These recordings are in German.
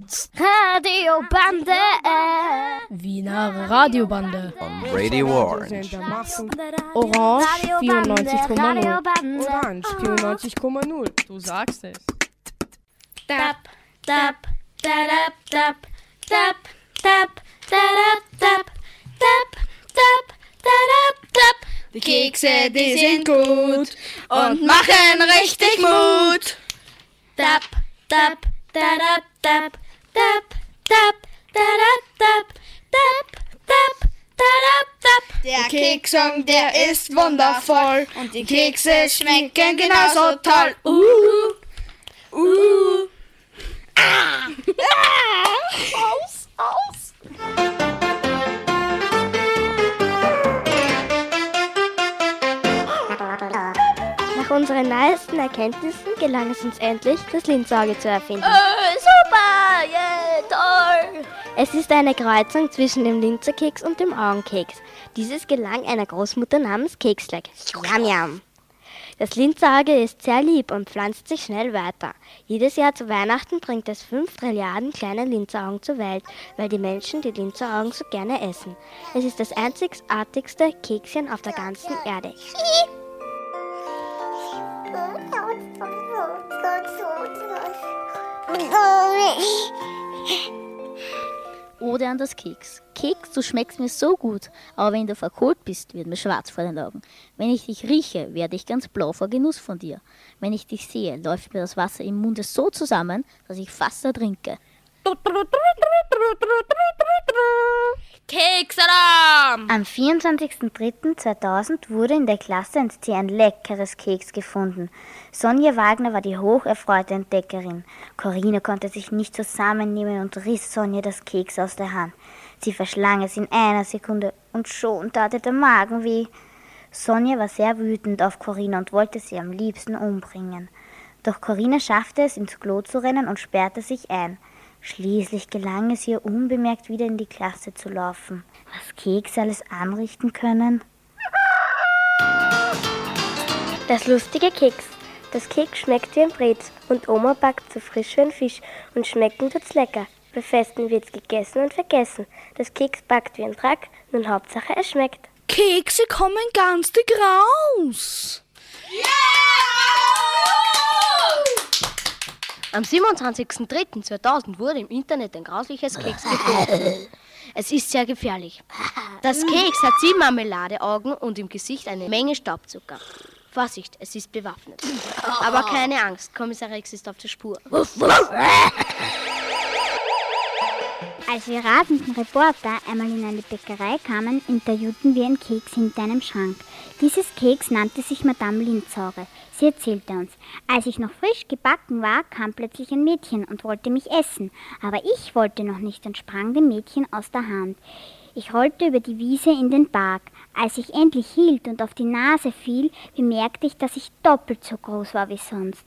gibt's Radiobande, Wiener Radiobande und Radio Orange. Orange 94,0. Orange 94,0. Du sagst es. Tap, tap, tap, tap, tap, tap, tap, tap, tap, tap, tap, tap. Die Kekse, die sind gut und machen richtig Mut. Tap, tap, tap, tap, tap, tap, tap, tap, tap, tap, tap, tap. Der Keksong, der ist wundervoll und die Kekse schmecken genauso toll. Ah! Ah! Aus! Nach unseren neuesten Erkenntnissen gelang es uns endlich, das Lindsäuge zu erfinden. Super! Yeah, toll! Es ist eine Kreuzung zwischen dem Linzerkeks und dem Augenkeks. Dieses gelang einer Großmutter namens Keksleck. Yam Yam! Das Linzauge ist sehr lieb und pflanzt sich schnell weiter. Jedes Jahr zu Weihnachten bringt es 5 Trilliarden kleine Linzeraugen zur Welt, weil die Menschen die Linzeraugen so gerne essen. Es ist das einzigartigste Kekschen auf der ganzen Erde. Oder an das Keks. Keks, du schmeckst mir so gut, aber wenn du verkohlt bist, wird mir schwarz vor den Augen. Wenn ich dich rieche, werde ich ganz blau vor Genuss von dir. Wenn ich dich sehe, läuft mir das Wasser im Munde so zusammen, dass ich fast ertrinke. Keksalarm! Am 24.03.2000 wurde in der Klasse ein sehr ein leckeres Keks gefunden. Sonja Wagner war die hocherfreute Entdeckerin. Corinna konnte sich nicht zusammennehmen und riss Sonja das Keks aus der Hand. Sie verschlang es in einer Sekunde und schon tat ihr der Magen weh. Sonja war sehr wütend auf Corinna und wollte sie am liebsten umbringen. Doch Corinna schaffte es, ins Klo zu rennen und sperrte sich ein. Schließlich gelang es ihr, unbemerkt wieder in die Klasse zu laufen. Was Kekse alles anrichten können? Das lustige Keks. Das Keks schmeckt wie ein Brez und Oma backt so frisch wie ein Fisch und schmecken tut's lecker. Bei Festen wird's gegessen und vergessen. Das Keks backt wie ein Drack, nun Hauptsache es schmeckt. Kekse kommen ganz dick raus! Yeah! Am 27.03.2000 wurde im Internet ein grausliches Keks gefunden. Es ist sehr gefährlich. Das Keks hat 7 Marmeladeaugen und im Gesicht eine Menge Staubzucker. Vorsicht, es ist bewaffnet. Aber keine Angst, Kommissar Rex ist auf der Spur. Als wir rasenden Reporter einmal in eine Bäckerei kamen, interviewten wir einen Keks hinter einem Schrank. Dieses Keks nannte sich Madame Linzauge. Sie erzählte uns, als ich noch frisch gebacken war, kam plötzlich ein Mädchen und wollte mich essen. Aber ich wollte noch nicht und sprang dem Mädchen aus der Hand. Ich rollte über die Wiese in den Park. Als ich endlich hielt und auf die Nase fiel, bemerkte ich, dass ich doppelt so groß war wie sonst.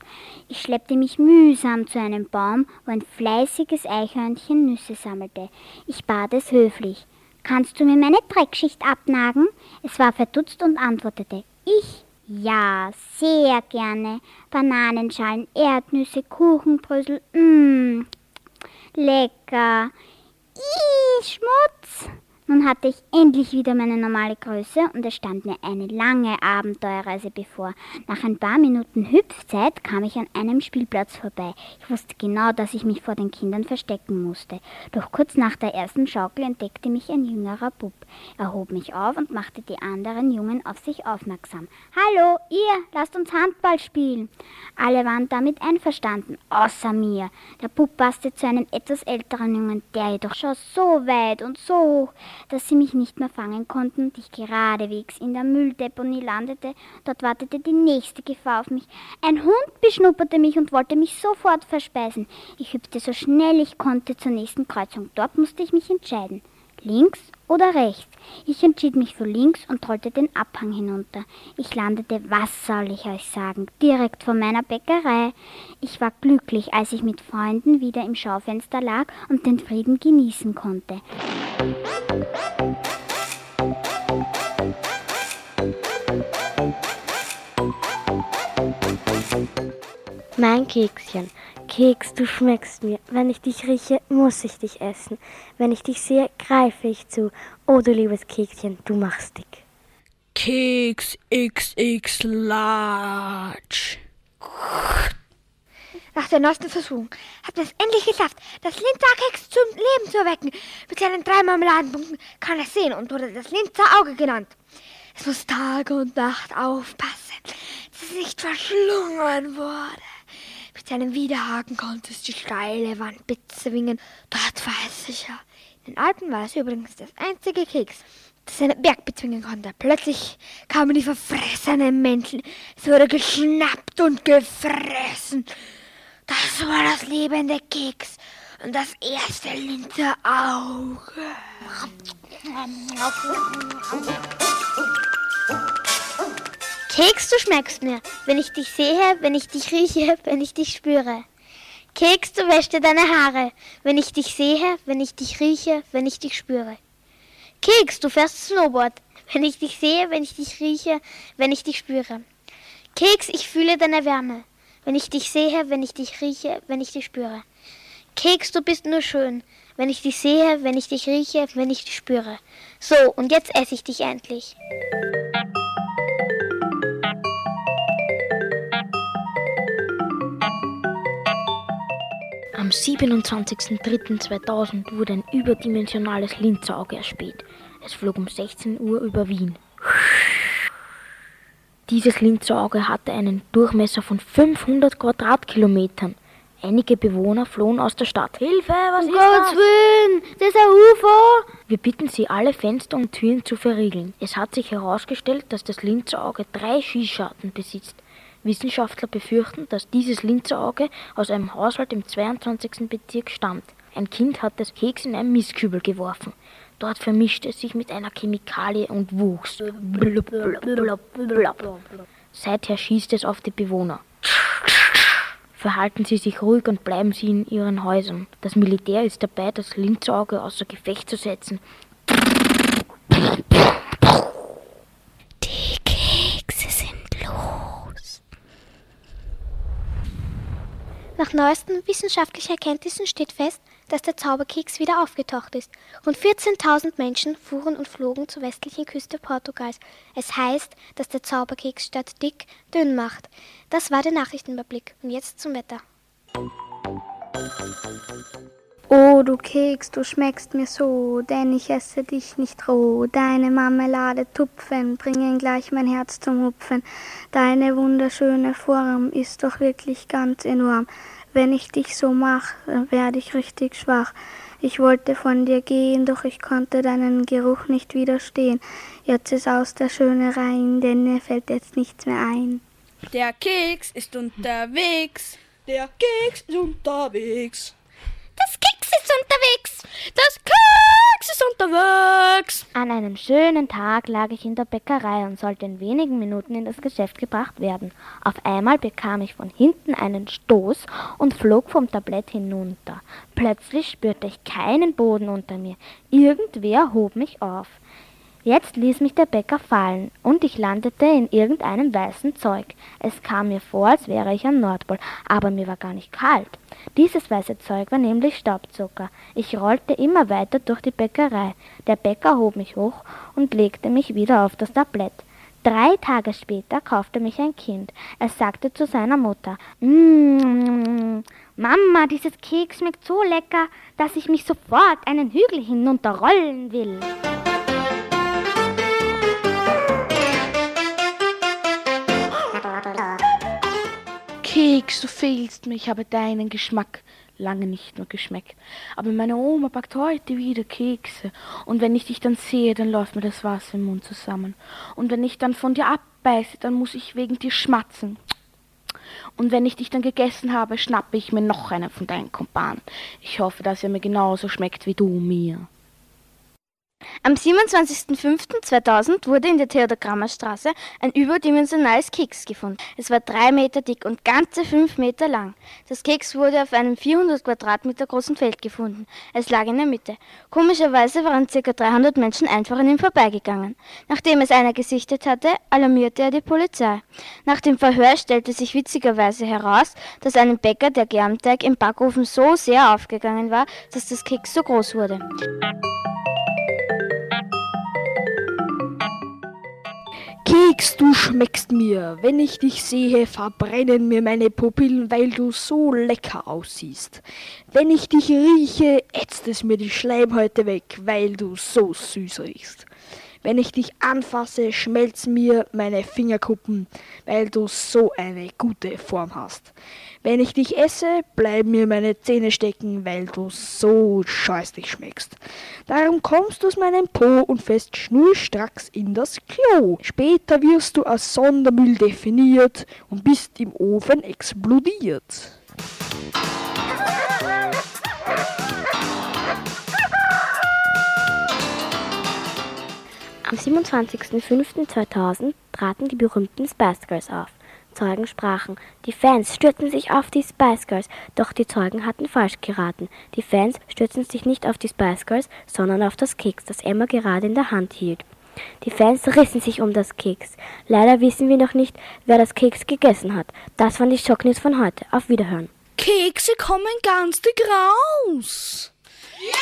Ich schleppte mich mühsam zu einem Baum, wo ein fleißiges Eichhörnchen Nüsse sammelte. Ich bat es höflich. »Kannst du mir meine Dreckschicht abnagen?« Es war verdutzt und antwortete, »Ich?« »Ja, sehr gerne. Bananenschalen, Erdnüsse, Kuchenbrösel, lecker. Ih, Schmutz!« Nun hatte ich endlich wieder meine normale Größe und es stand mir eine lange Abenteuerreise bevor. Nach ein paar Minuten Hüpfzeit kam ich an einem Spielplatz vorbei. Ich wusste genau, dass ich mich vor den Kindern verstecken musste. Doch kurz nach der ersten Schaukel entdeckte mich ein jüngerer Bub. Er hob mich auf und machte die anderen Jungen auf sich aufmerksam. »Hallo, ihr, lasst uns Handball spielen!« Alle waren damit einverstanden, außer mir. Der Bub passte zu einem etwas älteren Jungen, der jedoch schoss so weit und so hoch, dass sie mich nicht mehr fangen konnten und ich geradewegs in der Mülldeponie landete. Dort wartete die nächste Gefahr auf mich. Ein Hund beschnupperte mich und wollte mich sofort verspeisen. Ich hüpfte so schnell ich konnte zur nächsten Kreuzung. Dort musste ich mich entscheiden. Links oder rechts? Ich entschied mich für links und rollte den Abhang hinunter. Ich landete, was soll ich euch sagen, direkt vor meiner Bäckerei. Ich war glücklich, als ich mit Freunden wieder im Schaufenster lag und den Frieden genießen konnte. Mein Kekschen. Keks, du schmeckst mir. Wenn ich dich rieche, muss ich dich essen. Wenn ich dich sehe, greife ich zu. Oh, du liebes Kekschen, du machst dick. Keks XX large. Nach der neuesten Versuchung hat man es endlich geschafft, das Linzer-Keks zum Leben zu erwecken. Mit seinen 3 Marmeladenpunkten kann er sehen und wurde das Linzer Auge genannt. Es muss Tag und Nacht aufpassen, dass es nicht verschlungen wurde. Mit seinem Widerhaken konnte es die steile Wand bezwingen. Dort war es sicher. In den Alpen war es übrigens das einzige Keks, das einen Berg bezwingen konnte. Plötzlich kamen die verfressenen Menschen. Es wurde geschnappt und gefressen. Das war das lebende Keks und das erste Linzer Auge. Keks, du schmeckst mir, wenn ich dich sehe, wenn ich dich rieche, wenn ich dich spüre. Keks, du wäschst dir deine Haare, wenn ich dich sehe, wenn ich dich rieche, wenn ich dich spüre. Keks, du fährst Snowboard, wenn ich dich sehe, wenn ich dich rieche, wenn ich dich spüre. Keks, ich fühle deine Wärme. Wenn ich dich sehe, wenn ich dich rieche, wenn ich dich spüre. Keks, du bist nur schön. Wenn ich dich sehe, wenn ich dich rieche, wenn ich dich spüre. So, und jetzt esse ich dich endlich. Am 27.03.2000 wurde ein überdimensionales Linzauge erspäht. Es flog um 16 Uhr über Wien. Dieses Linzerauge hatte einen Durchmesser von 500 Quadratkilometern. Einige Bewohner flohen aus der Stadt. Hilfe, was ist das? Um Gottes Willen, das ist ein UFO! Wir bitten Sie, alle Fenster und Türen zu verriegeln. Es hat sich herausgestellt, dass das Linzerauge 3 Schießscharten besitzt. Wissenschaftler befürchten, dass dieses Linzerauge aus einem Haushalt im 22. Bezirk stammt. Ein Kind hat das Keks in einen Mistkübel geworfen. Dort vermischte es sich mit einer Chemikalie und wuchs. Blub, blub, blub, blub. Seither schießt es auf die Bewohner. Verhalten Sie sich ruhig und bleiben Sie in Ihren Häusern. Das Militär ist dabei, das Linzauge außer Gefecht zu setzen. Die Kekse sind los. Nach neuesten wissenschaftlichen Erkenntnissen steht fest, dass der Zauberkeks wieder aufgetaucht ist. Rund 14.000 Menschen fuhren und flogen zur westlichen Küste Portugals. Es heißt, dass der Zauberkeks statt dick dünn macht. Das war der Nachrichtenüberblick. Und jetzt zum Wetter. Oh, du Keks, du schmeckst mir so, denn ich esse dich nicht roh. Deine Marmelade tupfen, bringen gleich mein Herz zum Hupfen. Deine wunderschöne Form ist doch wirklich ganz enorm. Wenn ich dich so mach, dann werde ich richtig schwach. Ich wollte von dir gehen, doch ich konnte deinen Geruch nicht widerstehen. Jetzt ist aus der Schöne rein, denn mir fällt jetzt nichts mehr ein. Der Keks ist unterwegs. Der Keks ist unterwegs. Das Keks ist unterwegs. Das Keks ist unterwegs. An einem schönen Tag lag ich in der Bäckerei und sollte in wenigen Minuten in das Geschäft gebracht werden. Auf einmal bekam ich von hinten einen Stoß und flog vom Tablett hinunter. Plötzlich spürte ich keinen Boden unter mir. Irgendwer hob mich auf. Jetzt ließ mich der Bäcker fallen und ich landete in irgendeinem weißen Zeug. Es kam mir vor, als wäre ich am Nordpol, aber mir war gar nicht kalt. Dieses weiße Zeug war nämlich Staubzucker. Ich rollte immer weiter durch die Bäckerei. Der Bäcker hob mich hoch und legte mich wieder auf das Tablett. 3 Tage später kaufte mich ein Kind. Er sagte zu seiner Mutter: Mama, dieses Keks schmeckt so lecker, dass ich mich sofort einen Hügel hinunterrollen will. Keks, du fehlst mir, ich habe deinen Geschmack lange nicht mehr geschmeckt. Aber meine Oma backt heute wieder Kekse. Und wenn ich dich dann sehe, dann läuft mir das Wasser im Mund zusammen. Und wenn ich dann von dir abbeiße, dann muss ich wegen dir schmatzen. Und wenn ich dich dann gegessen habe, schnappe ich mir noch einen von deinen Kumpanen. Ich hoffe, dass er mir genauso schmeckt wie du mir. Am 27.05.2000 wurde in der Theodor-Kramer-Straße ein überdimensionales Keks gefunden. Es war 3 Meter dick und ganze 5 Meter lang. Das Keks wurde auf einem 400 Quadratmeter großen Feld gefunden. Es lag in der Mitte. Komischerweise waren ca. 300 Menschen einfach an ihm vorbeigegangen. Nachdem es einer gesichtet hatte, alarmierte er die Polizei. Nach dem Verhör stellte sich witzigerweise heraus, dass einem Bäcker der Germteig im Backofen so sehr aufgegangen war, dass das Keks so groß wurde. Keks, du schmeckst mir. Wenn ich dich sehe, verbrennen mir meine Pupillen, weil du so lecker aussiehst. Wenn ich dich rieche, ätzt es mir die Schleimhäute weg, weil du so süß riechst. Wenn ich dich anfasse, schmelzen mir meine Fingerkuppen, weil du so eine gute Form hast. Wenn ich dich esse, bleiben mir meine Zähne stecken, weil du so scheußlich schmeckst. Darum kommst du aus meinem Po und fällst schnurstracks in das Klo. Später wirst du als Sondermüll definiert und bist im Ofen explodiert. Am 27.05.2000 traten die berühmten Spice Girls auf. Zeugen sprachen. Die Fans stürzten sich auf die Spice Girls, doch die Zeugen hatten falsch geraten. Die Fans stürzten sich nicht auf die Spice Girls, sondern auf das Keks, das Emma gerade in der Hand hielt. Die Fans rissen sich um das Keks. Leider wissen wir noch nicht, wer das Keks gegessen hat. Das waren die Schocknews von heute. Auf Wiederhören. Kekse kommen ganz dick raus. Yeah!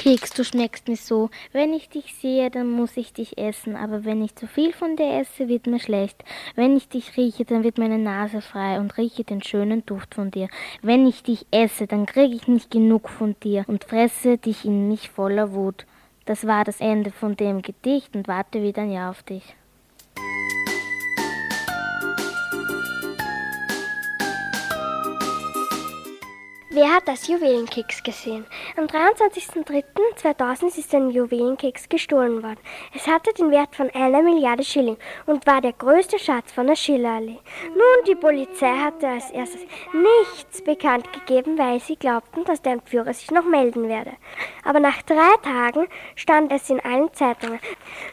Keks, du schmeckst mir so. Wenn ich dich sehe, dann muss ich dich essen. Aber wenn ich zu viel von dir esse, wird mir schlecht. Wenn ich dich rieche, dann wird meine Nase frei und rieche den schönen Duft von dir. Wenn ich dich esse, dann kriege ich nicht genug von dir und fresse dich in mich voller Wut. Das war das Ende von dem Gedicht und warte wieder ein Jahr auf dich. Wer hat das Juwelenkeks gesehen? Am 23.03.2000 ist ein Juwelenkeks gestohlen worden. Es hatte den Wert von 1 Milliarde Schilling und war der größte Schatz von der Schillerallee. Nun, die Polizei hatte als erstes nichts bekannt gegeben, weil sie glaubten, dass der Entführer sich noch melden werde. Aber nach 3 Tagen stand es in allen Zeitungen.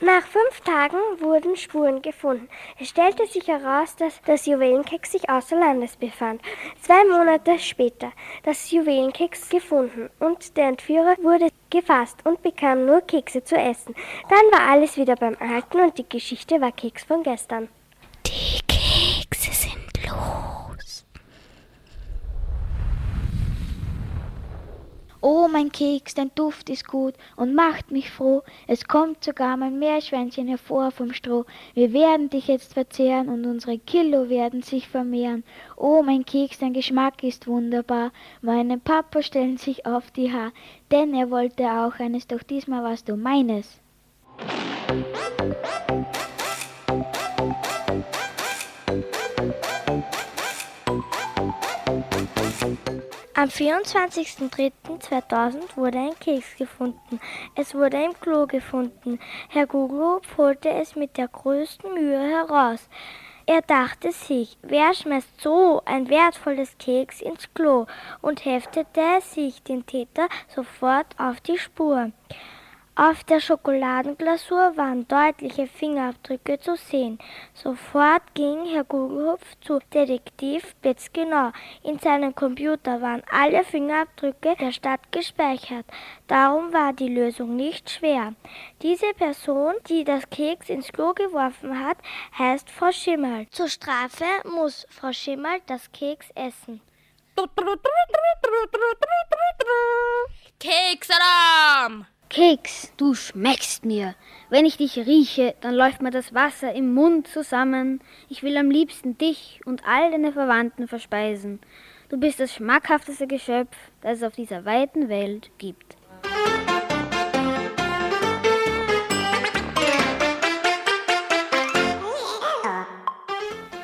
Nach 5 Tagen wurden Spuren gefunden. Es stellte sich heraus, dass das Juwelenkeks sich außer Landes befand. 2 Monate später das Juwelenkeks gefunden und der Entführer wurde gefasst und bekam nur Kekse zu essen. Dann war alles wieder beim Alten und die Geschichte war Keks von gestern. Die Kekse sind los. Oh, mein Keks, dein Duft ist gut und macht mich froh. Es kommt sogar mein Meerschweinchen hervor vom Stroh. Wir werden dich jetzt verzehren und unsere Kilo werden sich vermehren. Oh, mein Keks, dein Geschmack ist wunderbar. Meine Papa stellen sich auf die Haar, denn er wollte auch eines, doch diesmal warst du meines. Am 24.03.2000 wurde ein Keks gefunden. Es wurde im Klo gefunden. Herr Google holte es mit der größten Mühe heraus. Er dachte sich, wer schmeißt so ein wertvolles Keks ins Klo, und heftete sich den Täter sofort auf die Spur. Auf der Schokoladenglasur waren deutliche Fingerabdrücke zu sehen. Sofort ging Herr Gugelhupf zu Detektiv Blitzgenau. In seinem Computer waren alle Fingerabdrücke der Stadt gespeichert. Darum war die Lösung nicht schwer. Diese Person, die das Keks ins Klo geworfen hat, heißt Frau Schimmel. Zur Strafe muss Frau Schimmel das Keks essen. Keksalarm! Keks, du schmeckst mir. Wenn ich dich rieche, dann läuft mir das Wasser im Mund zusammen. Ich will am liebsten dich und all deine Verwandten verspeisen. Du bist das schmackhafteste Geschöpf, das es auf dieser weiten Welt gibt.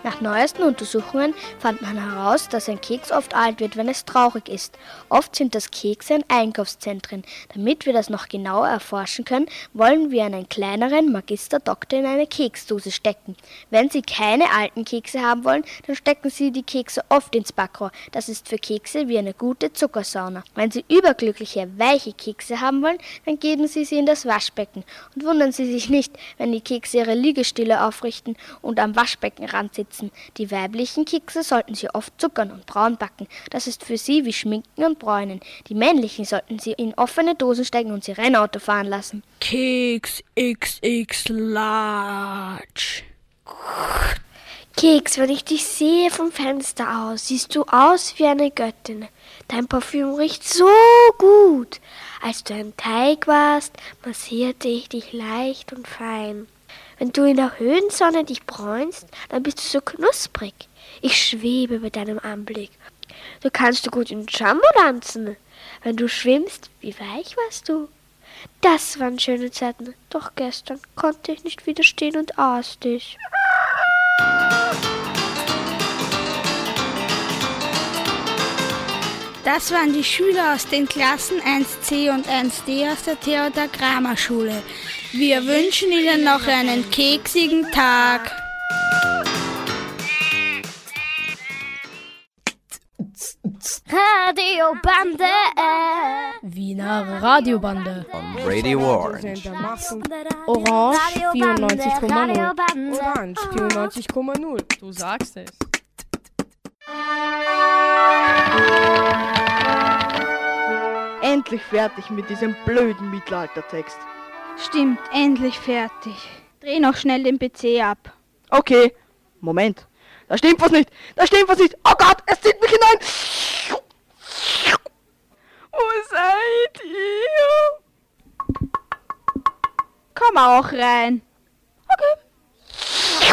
Nach neuesten Untersuchungen fand man heraus, dass ein Keks oft alt wird, wenn es traurig ist. Oft sind das Kekse in Einkaufszentren. Damit wir das noch genauer erforschen können, wollen wir einen kleineren Magister-Doktor in eine Keksdose stecken. Wenn Sie keine alten Kekse haben wollen, dann stecken Sie die Kekse oft ins Backrohr. Das ist für Kekse wie eine gute Zuckersauna. Wenn Sie überglückliche, weiche Kekse haben wollen, dann geben Sie sie in das Waschbecken. Und wundern Sie sich nicht, wenn die Kekse ihre Liegestühle aufrichten und am Waschbeckenrand sitzen. Die weiblichen Kekse sollten Sie oft zuckern und braun backen. Das ist für Sie wie Schminken und Bräunen. Die männlichen sollten Sie in offene Dosen stecken und Sie Rennauto fahren lassen. Keks XX Large. Keks, wenn ich dich sehe vom Fenster aus, siehst du aus wie eine Göttin. Dein Parfüm riecht so gut. Als du im Teig warst, massierte ich dich leicht und fein. Wenn du in der Höhensonne dich bräunst, dann bist du so knusprig. Ich schwebe bei deinem Anblick. Du kannst gut in Jumbo tanzen. Wenn du schwimmst, wie weich warst du? Das waren schöne Zeiten, doch gestern konnte ich nicht widerstehen und aß dich. Das waren die Schüler aus den Klassen 1c und 1d aus der Theodor-Kramer-Schule. Wir wünschen Ihnen noch einen keksigen Tag. Radiobande. Wiener Radiobande. Und Radio Orange. Orange 94,0. Orange 94,0. Du sagst es. Endlich fertig mit diesem blöden Mittelaltertext. Stimmt, endlich fertig. Dreh noch schnell den PC ab. Okay, Moment. Da stimmt was nicht. Oh Gott, es zieht mich hinein. Wo seid ihr? Komm auch rein. Okay.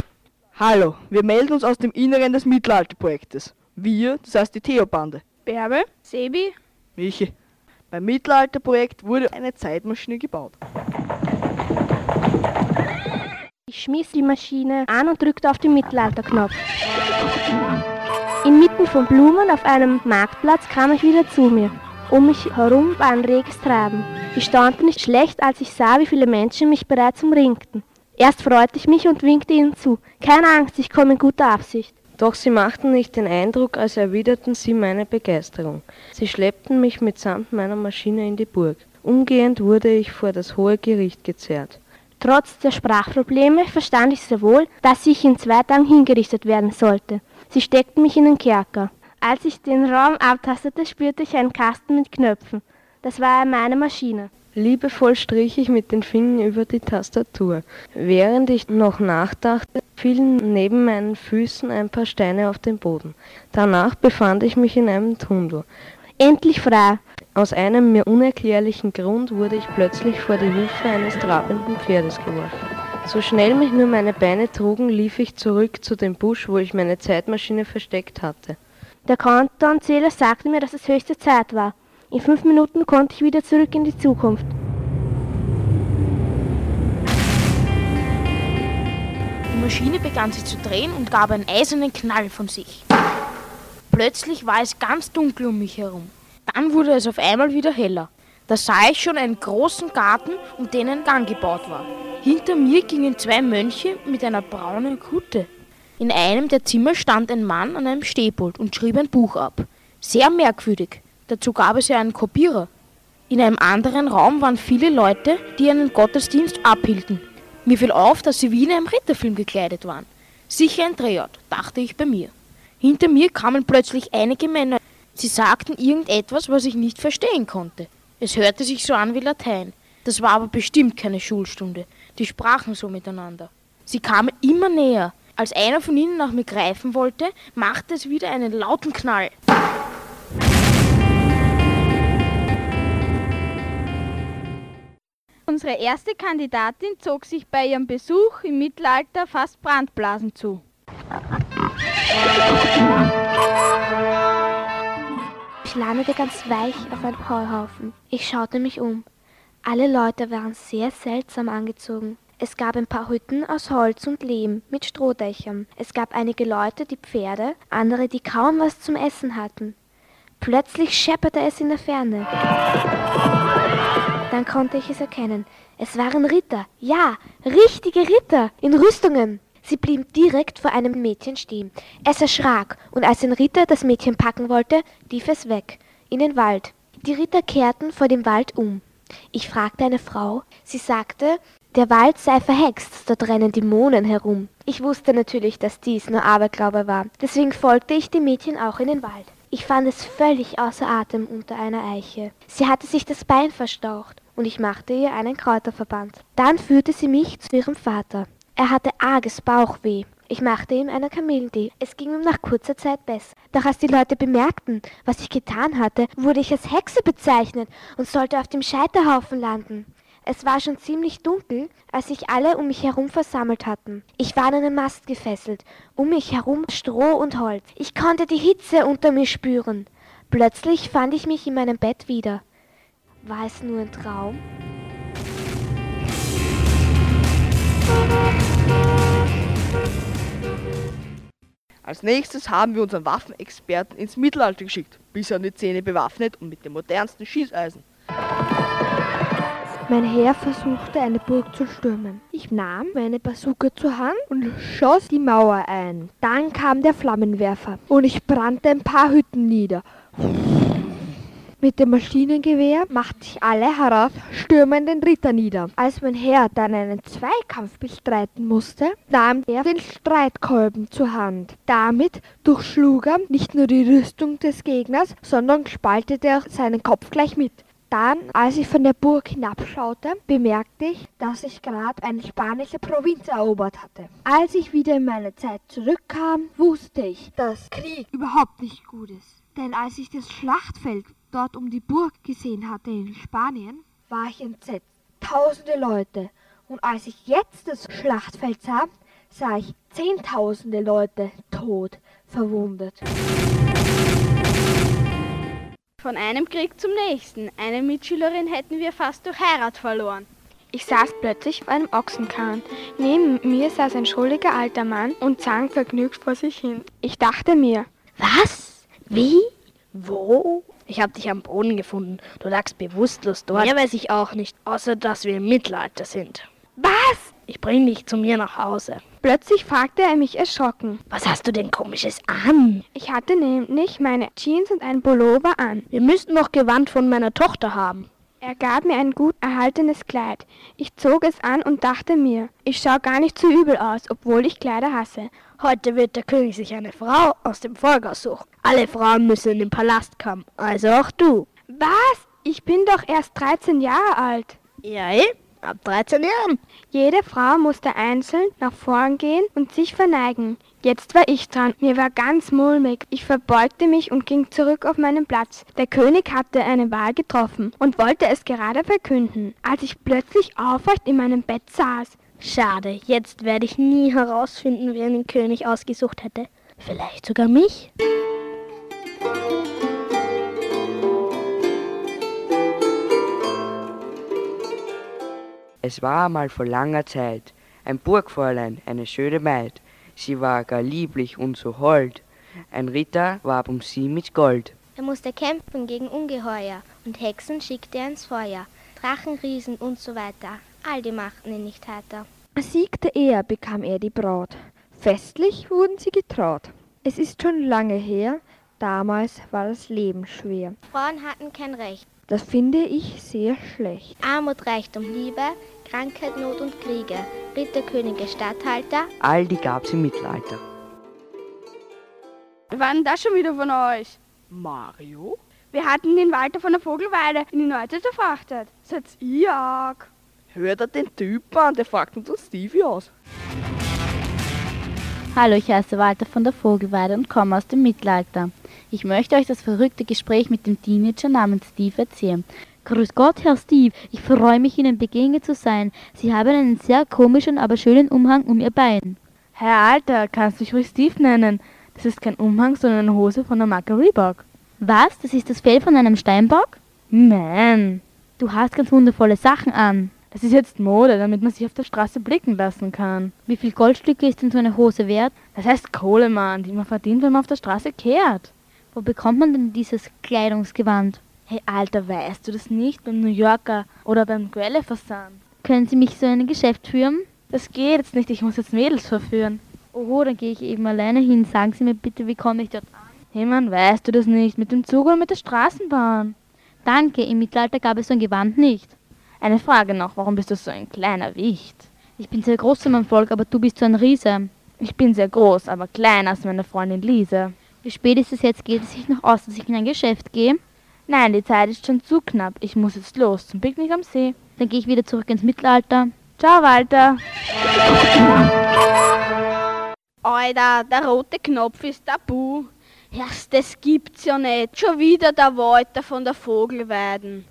Hallo, wir melden uns aus dem Inneren des Mittelalterprojektes. Wir, das heißt die Theo-Bande. Bärbe, Sebi, Michi. Beim Mittelalterprojekt wurde eine Zeitmaschine gebaut. Ich schmiss die Maschine an und drückte auf den Mittelalterknopf. Inmitten von Blumen auf einem Marktplatz kam ich wieder zu mir. Um mich herum war ein reges Treiben. Ich staunte nicht schlecht, als ich sah, wie viele Menschen mich bereits umringten. Erst freute ich mich und winkte ihnen zu. Keine Angst, ich komme in guter Absicht. Doch sie machten nicht den Eindruck, als erwiderten sie meine Begeisterung. Sie schleppten mich mitsamt meiner Maschine in die Burg. Umgehend wurde ich vor das hohe Gericht gezerrt. Trotz der Sprachprobleme verstand ich sehr wohl, dass ich in 2 Tagen hingerichtet werden sollte. Sie steckten mich in den Kerker. Als ich den Raum abtastete, spürte ich einen Kasten mit Knöpfen. Das war meine Maschine. Liebevoll strich ich mit den Fingern über die Tastatur. Während ich noch nachdachte, fielen neben meinen Füßen ein paar Steine auf den Boden. Danach befand ich mich in einem Tunnel. Endlich frei! Aus einem mir unerklärlichen Grund wurde ich plötzlich vor die Hufe eines trabenden Pferdes geworfen. So schnell mich nur meine Beine trugen, lief ich zurück zu dem Busch, wo ich meine Zeitmaschine versteckt hatte. Der Countdown-Zähler sagte mir, dass es höchste Zeit war. In 5 Minuten konnte ich wieder zurück in die Zukunft. Die Maschine begann sich zu drehen und gab einen eisernen Knall von sich. Plötzlich war es ganz dunkel um mich herum. Dann wurde es auf einmal wieder heller. Da sah ich schon einen großen Garten, um den ein Gang gebaut war. Hinter mir gingen 2 Mönche mit einer braunen Kutte. In einem der Zimmer stand ein Mann an einem Stehpult und schrieb ein Buch ab. Sehr merkwürdig. Dazu gab es ja einen Kopierer. In einem anderen Raum waren viele Leute, die einen Gottesdienst abhielten. Mir fiel auf, dass sie wie in einem Ritterfilm gekleidet waren. Sicher ein Drehort, dachte ich bei mir. Hinter mir kamen plötzlich einige Männer. Sie sagten irgendetwas, was ich nicht verstehen konnte. Es hörte sich so an wie Latein. Das war aber bestimmt keine Schulstunde. Die sprachen so miteinander. Sie kamen immer näher. Als einer von ihnen nach mir greifen wollte, machte es wieder einen lauten Knall. Unsere erste Kandidatin zog sich bei ihrem Besuch im Mittelalter fast Brandblasen zu. Ich landete ganz weich auf einem Heuhaufen. Ich schaute mich um. Alle Leute waren sehr seltsam angezogen. Es gab ein paar Hütten aus Holz und Lehm mit Strohdächern. Es gab einige Leute, die Pferde, andere, die kaum was zum Essen hatten. Plötzlich schepperte es in der Ferne. Dann konnte ich es erkennen. Es waren Ritter, ja, richtige Ritter in Rüstungen. Sie blieben direkt vor einem Mädchen stehen. Es erschrak, und als ein Ritter das Mädchen packen wollte, lief es weg, in den Wald. Die Ritter kehrten vor dem Wald um. Ich fragte eine Frau. Sie sagte, der Wald sei verhext, dort rennen Dämonen herum. Ich wusste natürlich, dass dies nur Aberglaube war. Deswegen folgte ich dem Mädchen auch in den Wald. Ich fand es völlig außer Atem unter einer Eiche. Sie hatte sich das Bein verstaucht und ich machte ihr einen Kräuterverband. Dann führte sie mich zu ihrem Vater. Er hatte arges Bauchweh. Ich machte ihm einen Kamillentee. Es ging ihm nach kurzer Zeit besser. Doch als die Leute bemerkten, was ich getan hatte, wurde ich als Hexe bezeichnet und sollte auf dem Scheiterhaufen landen. Es war schon ziemlich dunkel, als sich alle um mich herum versammelt hatten. Ich war an einem Mast gefesselt, um mich herum Stroh und Holz. Ich konnte die Hitze unter mir spüren. Plötzlich fand ich mich in meinem Bett wieder. War es nur ein Traum? Als nächstes haben wir unseren Waffenexperten ins Mittelalter geschickt, bis an die Zähne bewaffnet und mit dem modernsten Schießeisen. Mein Herr versuchte, eine Burg zu stürmen. Ich nahm meine Bazooka zur Hand und schoss die Mauer ein. Dann kam der Flammenwerfer und ich brannte ein paar Hütten nieder. Mit dem Maschinengewehr machte ich alle heraufstürmenden Ritter nieder. Als mein Herr dann einen Zweikampf bestreiten musste, nahm er den Streitkolben zur Hand. Damit durchschlug er nicht nur die Rüstung des Gegners, sondern spaltete er seinen Kopf gleich mit. Dann, als ich von der Burg hinabschaute, bemerkte ich, dass ich gerade eine spanische Provinz erobert hatte. Als ich wieder in meine Zeit zurückkam, wusste ich, dass Krieg überhaupt nicht gut ist. Denn als ich das Schlachtfeld dort um die Burg gesehen hatte in Spanien, war ich entsetzt. Tausende Leute. Und als ich jetzt das Schlachtfeld sah, ich zehntausende Leute tot, verwundet. Von einem Krieg zum nächsten. Eine Mitschülerin hätten wir fast durch Heirat verloren. Ich saß plötzlich auf einem Ochsenkahn. Neben mir saß ein schuldiger alter Mann und sang vergnügt vor sich hin. Ich dachte mir, was? Wie? Wo? Ich habe dich am Boden gefunden. Du lagst bewusstlos dort. Mehr weiß ich auch nicht, außer dass wir im Mittelalter sind. Was? Ich bringe dich zu mir nach Hause. Plötzlich fragte er mich erschrocken. Was hast du denn Komisches an? Ich hatte nämlich meine Jeans und einen Pullover an. Wir müssten noch Gewand von meiner Tochter haben. Er gab mir ein gut erhaltenes Kleid. Ich zog es an und dachte mir, ich schaue gar nicht so übel aus, obwohl ich Kleider hasse. Heute wird der König sich eine Frau aus dem Volk aussuchen. Alle Frauen müssen in den Palast kommen, also auch du. Was? Ich bin doch erst 13 Jahre alt. Ja, eh? Ab 13 Jahren. Jede Frau musste einzeln nach vorn gehen und sich verneigen. Jetzt war ich dran. Mir war ganz mulmig. Ich verbeugte mich und ging zurück auf meinen Platz. Der König hatte eine Wahl getroffen und wollte es gerade verkünden, als ich plötzlich aufrecht in meinem Bett saß. Schade, jetzt werde ich nie herausfinden, wer den König ausgesucht hätte. Vielleicht sogar mich? Es war einmal vor langer Zeit ein Burgfräulein, eine schöne Maid. Sie war gar lieblich und so hold. Ein Ritter warb um sie mit Gold. Er musste kämpfen gegen Ungeheuer und Hexen schickte er ins Feuer. Drachen, Riesen und so weiter. All die machten ihn nicht härter. Siegte er, bekam er die Braut. Festlich wurden sie getraut. Es ist schon lange her, damals war das Leben schwer. Frauen hatten kein Recht. Das finde ich sehr schlecht. Armut, Reichtum, Liebe, Krankheit, Not und Kriege, Ritter, Könige, Statthalter. All die gab's im Mittelalter. Wir waren das schon wieder von euch. Mario? Wir hatten den Walther von der Vogelweide in die Neuzeit verfrachtet. Seid ihr arg? Hört ihr den Typen an, der fragt uns Stevie aus. Hallo, ich heiße Walther von der Vogelweide und komme aus dem Mittelalter. Ich möchte euch das verrückte Gespräch mit dem Teenager namens Steve erzählen. Grüß Gott, Herr Steve. Ich freue mich, Ihnen begegnet zu sein. Sie haben einen sehr komischen, aber schönen Umhang um Ihr Bein. Herr Alter, kannst du mich ruhig Steve nennen? Das ist kein Umhang, sondern eine Hose von der Marke Reebok. Was? Das ist das Fell von einem Steinbock? Nein. Du hast ganz wundervolle Sachen an. Das ist jetzt Mode, damit man sich auf der Straße blicken lassen kann. Wie viel Goldstücke ist denn so eine Hose wert? Das heißt Kohle, Mann, die man verdient, wenn man auf der Straße kehrt. Wo bekommt man denn dieses Kleidungsgewand? Hey, Alter, weißt du das nicht? Beim New Yorker oder beim Quelleversand. Können Sie mich so in ein Geschäft führen? Das geht jetzt nicht, ich muss jetzt Mädels verführen. Oh, dann gehe ich eben alleine hin. Sagen Sie mir bitte, wie komme ich dort an? Hey Mann, weißt du das nicht? Mit dem Zug oder mit der Straßenbahn? Danke, im Mittelalter gab es so ein Gewand nicht. Eine Frage noch, warum bist du so ein kleiner Wicht? Ich bin sehr groß für mein Volk, aber du bist so ein Riese. Ich bin sehr groß, aber kleiner als meine Freundin Lise. Wie spät ist es jetzt? Geht es sich noch aus, dass ich in ein Geschäft gehe? Nein, die Zeit ist schon zu knapp. Ich muss jetzt los zum Picknick am See. Dann gehe ich wieder zurück ins Mittelalter. Ciao, Walter. Alter, der rote Knopf ist tabu. Erst, das gibt's ja nicht. Schon wieder der Walther von der Vogelweide.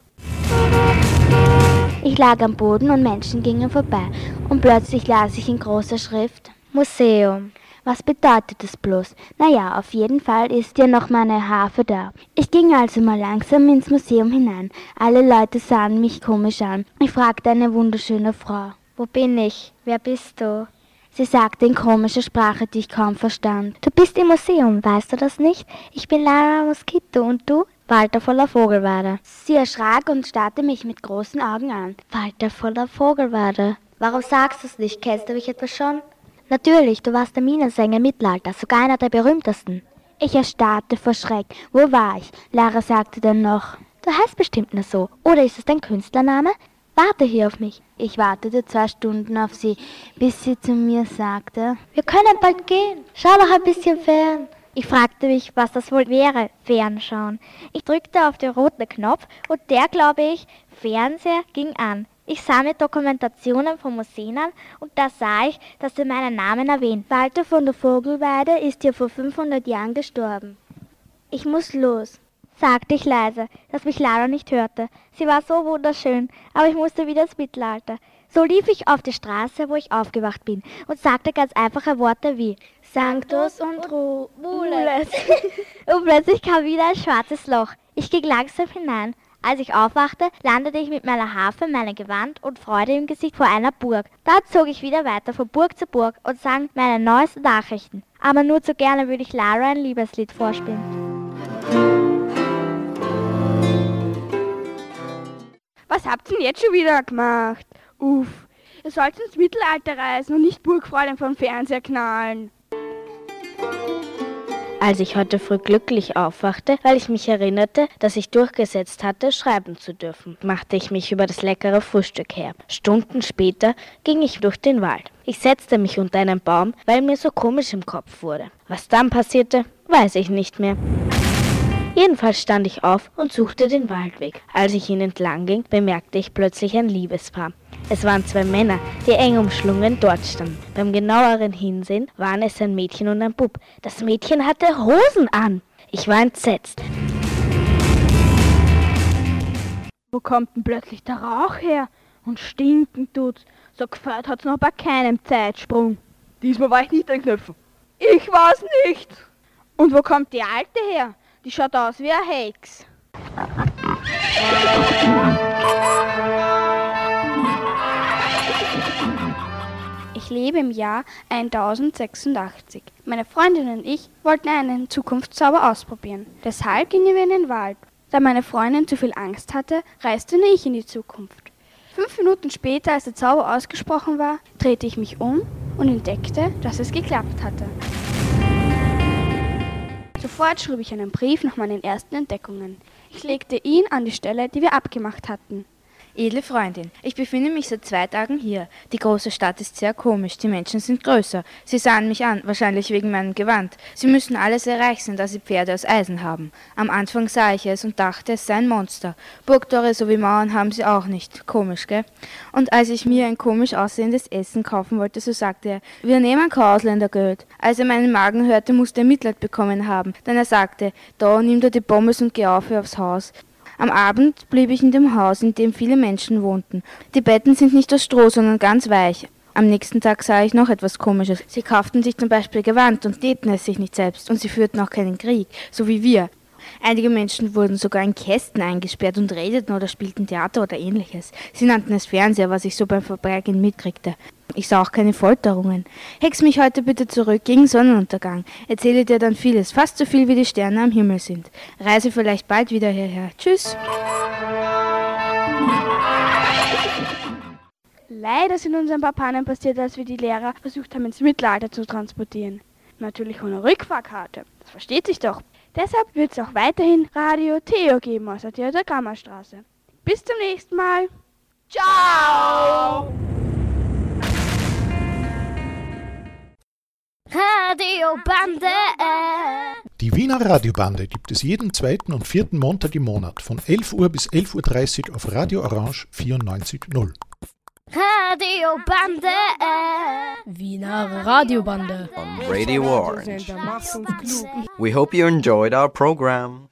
Ich lag am Boden und Menschen gingen vorbei. Und plötzlich las ich in großer Schrift Museum. Was bedeutet das bloß? Naja, auf jeden Fall ist ja noch meine Harfe da. Ich ging also mal langsam ins Museum hinein. Alle Leute sahen mich komisch an. Ich fragte eine wunderschöne Frau. Wo bin ich? Wer bist du? Sie sagte in komischer Sprache, die ich kaum verstand. Du bist im Museum, weißt du das nicht? Ich bin Lara Mosquito und du? Walther von der Vogelweide. Sie erschrak und starrte mich mit großen Augen an. Walther von der Vogelweide. Warum sagst du es nicht? Kennst du mich etwa schon? Natürlich, du warst der Minnesänger im Mittelalter, sogar einer der berühmtesten. Ich erstarrte vor Schreck. Wo war ich? Lara sagte dann noch. Du heißt bestimmt nur so. Oder ist es dein Künstlername? Warte hier auf mich. Ich wartete 2 Stunden auf sie, bis sie zu mir sagte, wir können bald gehen. Schau doch ein bisschen fern. Ich fragte mich, was das wohl wäre, fernschauen. Ich drückte auf den roten Knopf und der, glaube ich, Fernseher ging an. Ich sah mir Dokumentationen von Museen an und da sah ich, dass sie meinen Namen erwähnt. Walther von der Vogelweide ist hier vor 500 Jahren gestorben. Ich muss los, sagte ich leise, dass mich Lara nicht hörte. Sie war so wunderschön, aber ich musste wieder ins Mittelalter. So lief ich auf die Straße, wo ich aufgewacht bin und sagte ganz einfache Worte wie Sanctus und Rules. Und plötzlich kam wieder ein schwarzes Loch. Ich ging langsam hinein. Als ich aufwachte, landete ich mit meiner Harfe, meinem Gewand und Freude im Gesicht vor einer Burg. Da zog ich wieder weiter von Burg zu Burg und sang meine neuesten Nachrichten. Aber nur zu gerne würde ich Lara ein Liebeslied vorspielen. Was habt ihr denn jetzt schon wieder gemacht? Uff, ihr sollt ins Mittelalter reisen und nicht Burgfräulein vom Fernseher knallen. Als ich heute früh glücklich aufwachte, weil ich mich erinnerte, dass ich durchgesetzt hatte, schreiben zu dürfen, machte ich mich über das leckere Frühstück her. Stunden später ging ich durch den Wald. Ich setzte mich unter einen Baum, weil mir so komisch im Kopf wurde. Was dann passierte, weiß ich nicht mehr. Jedenfalls stand ich auf und suchte den Waldweg. Als ich ihn entlang ging, bemerkte ich plötzlich ein Liebespaar. Es waren 2 Männer, die eng umschlungen dort standen. Beim genaueren Hinsehen waren es ein Mädchen und ein Bub. Das Mädchen hatte Hosen an. Ich war entsetzt. Wo kommt denn plötzlich der Rauch her? Und stinken tut's. So gefällt hat's noch bei keinem Zeitsprung. Diesmal war ich nicht an Knöpfen. Ich war's nicht. Und wo kommt die Alte her? Die schaut aus wie eine Hex. Ich lebe im Jahr 1086. Meine Freundin und ich wollten einen Zukunftszauber ausprobieren. Deshalb gingen wir in den Wald. Da meine Freundin zu viel Angst hatte, reiste nur ich in die Zukunft. 5 Minuten später, als der Zauber ausgesprochen war, drehte ich mich um und entdeckte, dass es geklappt hatte. Sofort schrieb ich einen Brief nach meinen ersten Entdeckungen. Ich legte ihn an die Stelle, die wir abgemacht hatten. Edle Freundin, ich befinde mich seit 2 Tagen hier. Die große Stadt ist sehr komisch, die Menschen sind größer. Sie sahen mich an, wahrscheinlich wegen meinem Gewand. Sie müssen alle sehr reich sein, da sie Pferde aus Eisen haben. Am Anfang sah ich es und dachte, es sei ein Monster. Burgtore sowie Mauern haben sie auch nicht. Komisch, gell? Und als ich mir ein komisch aussehendes Essen kaufen wollte, so sagte er, wir nehmen kein Ausländergeld. Als er meinen Magen hörte, musste er Mitleid bekommen haben, denn er sagte, da nimm dir die Pommes und geh auf aufs Haus. Am Abend blieb ich in dem Haus, in dem viele Menschen wohnten. Die Betten sind nicht aus Stroh, sondern ganz weich. Am nächsten Tag sah ich noch etwas Komisches. Sie kauften sich zum Beispiel Gewand und nähten es sich nicht selbst. Und sie führten auch keinen Krieg, so wie wir. Einige Menschen wurden sogar in Kästen eingesperrt und redeten oder spielten Theater oder ähnliches. Sie nannten es Fernseher, was ich so beim Vorbeigehen mitkriegte. Ich sah auch keine Folterungen. Hex mich heute bitte zurück gegen Sonnenuntergang. Erzähle dir dann vieles, fast so viel wie die Sterne am Himmel sind. Reise vielleicht bald wieder hierher. Tschüss. Leider sind uns ein paar Pannen passiert, als wir die Lehrer versucht haben, ins Mittelalter zu transportieren. Natürlich ohne Rückfahrkarte. Das versteht sich doch. Deshalb wird es auch weiterhin Radio Theo geben aus der Theodor-Kramer-Straße. Bis zum nächsten Mal. Ciao! Radiobande. Die Wiener Radiobande gibt es jeden zweiten und vierten Montag im Monat von 11 Uhr bis 11.30 Uhr auf Radio Orange 94.0. Radiobande. Wiener Radiobande on Radio Orange. We hope you enjoyed our program.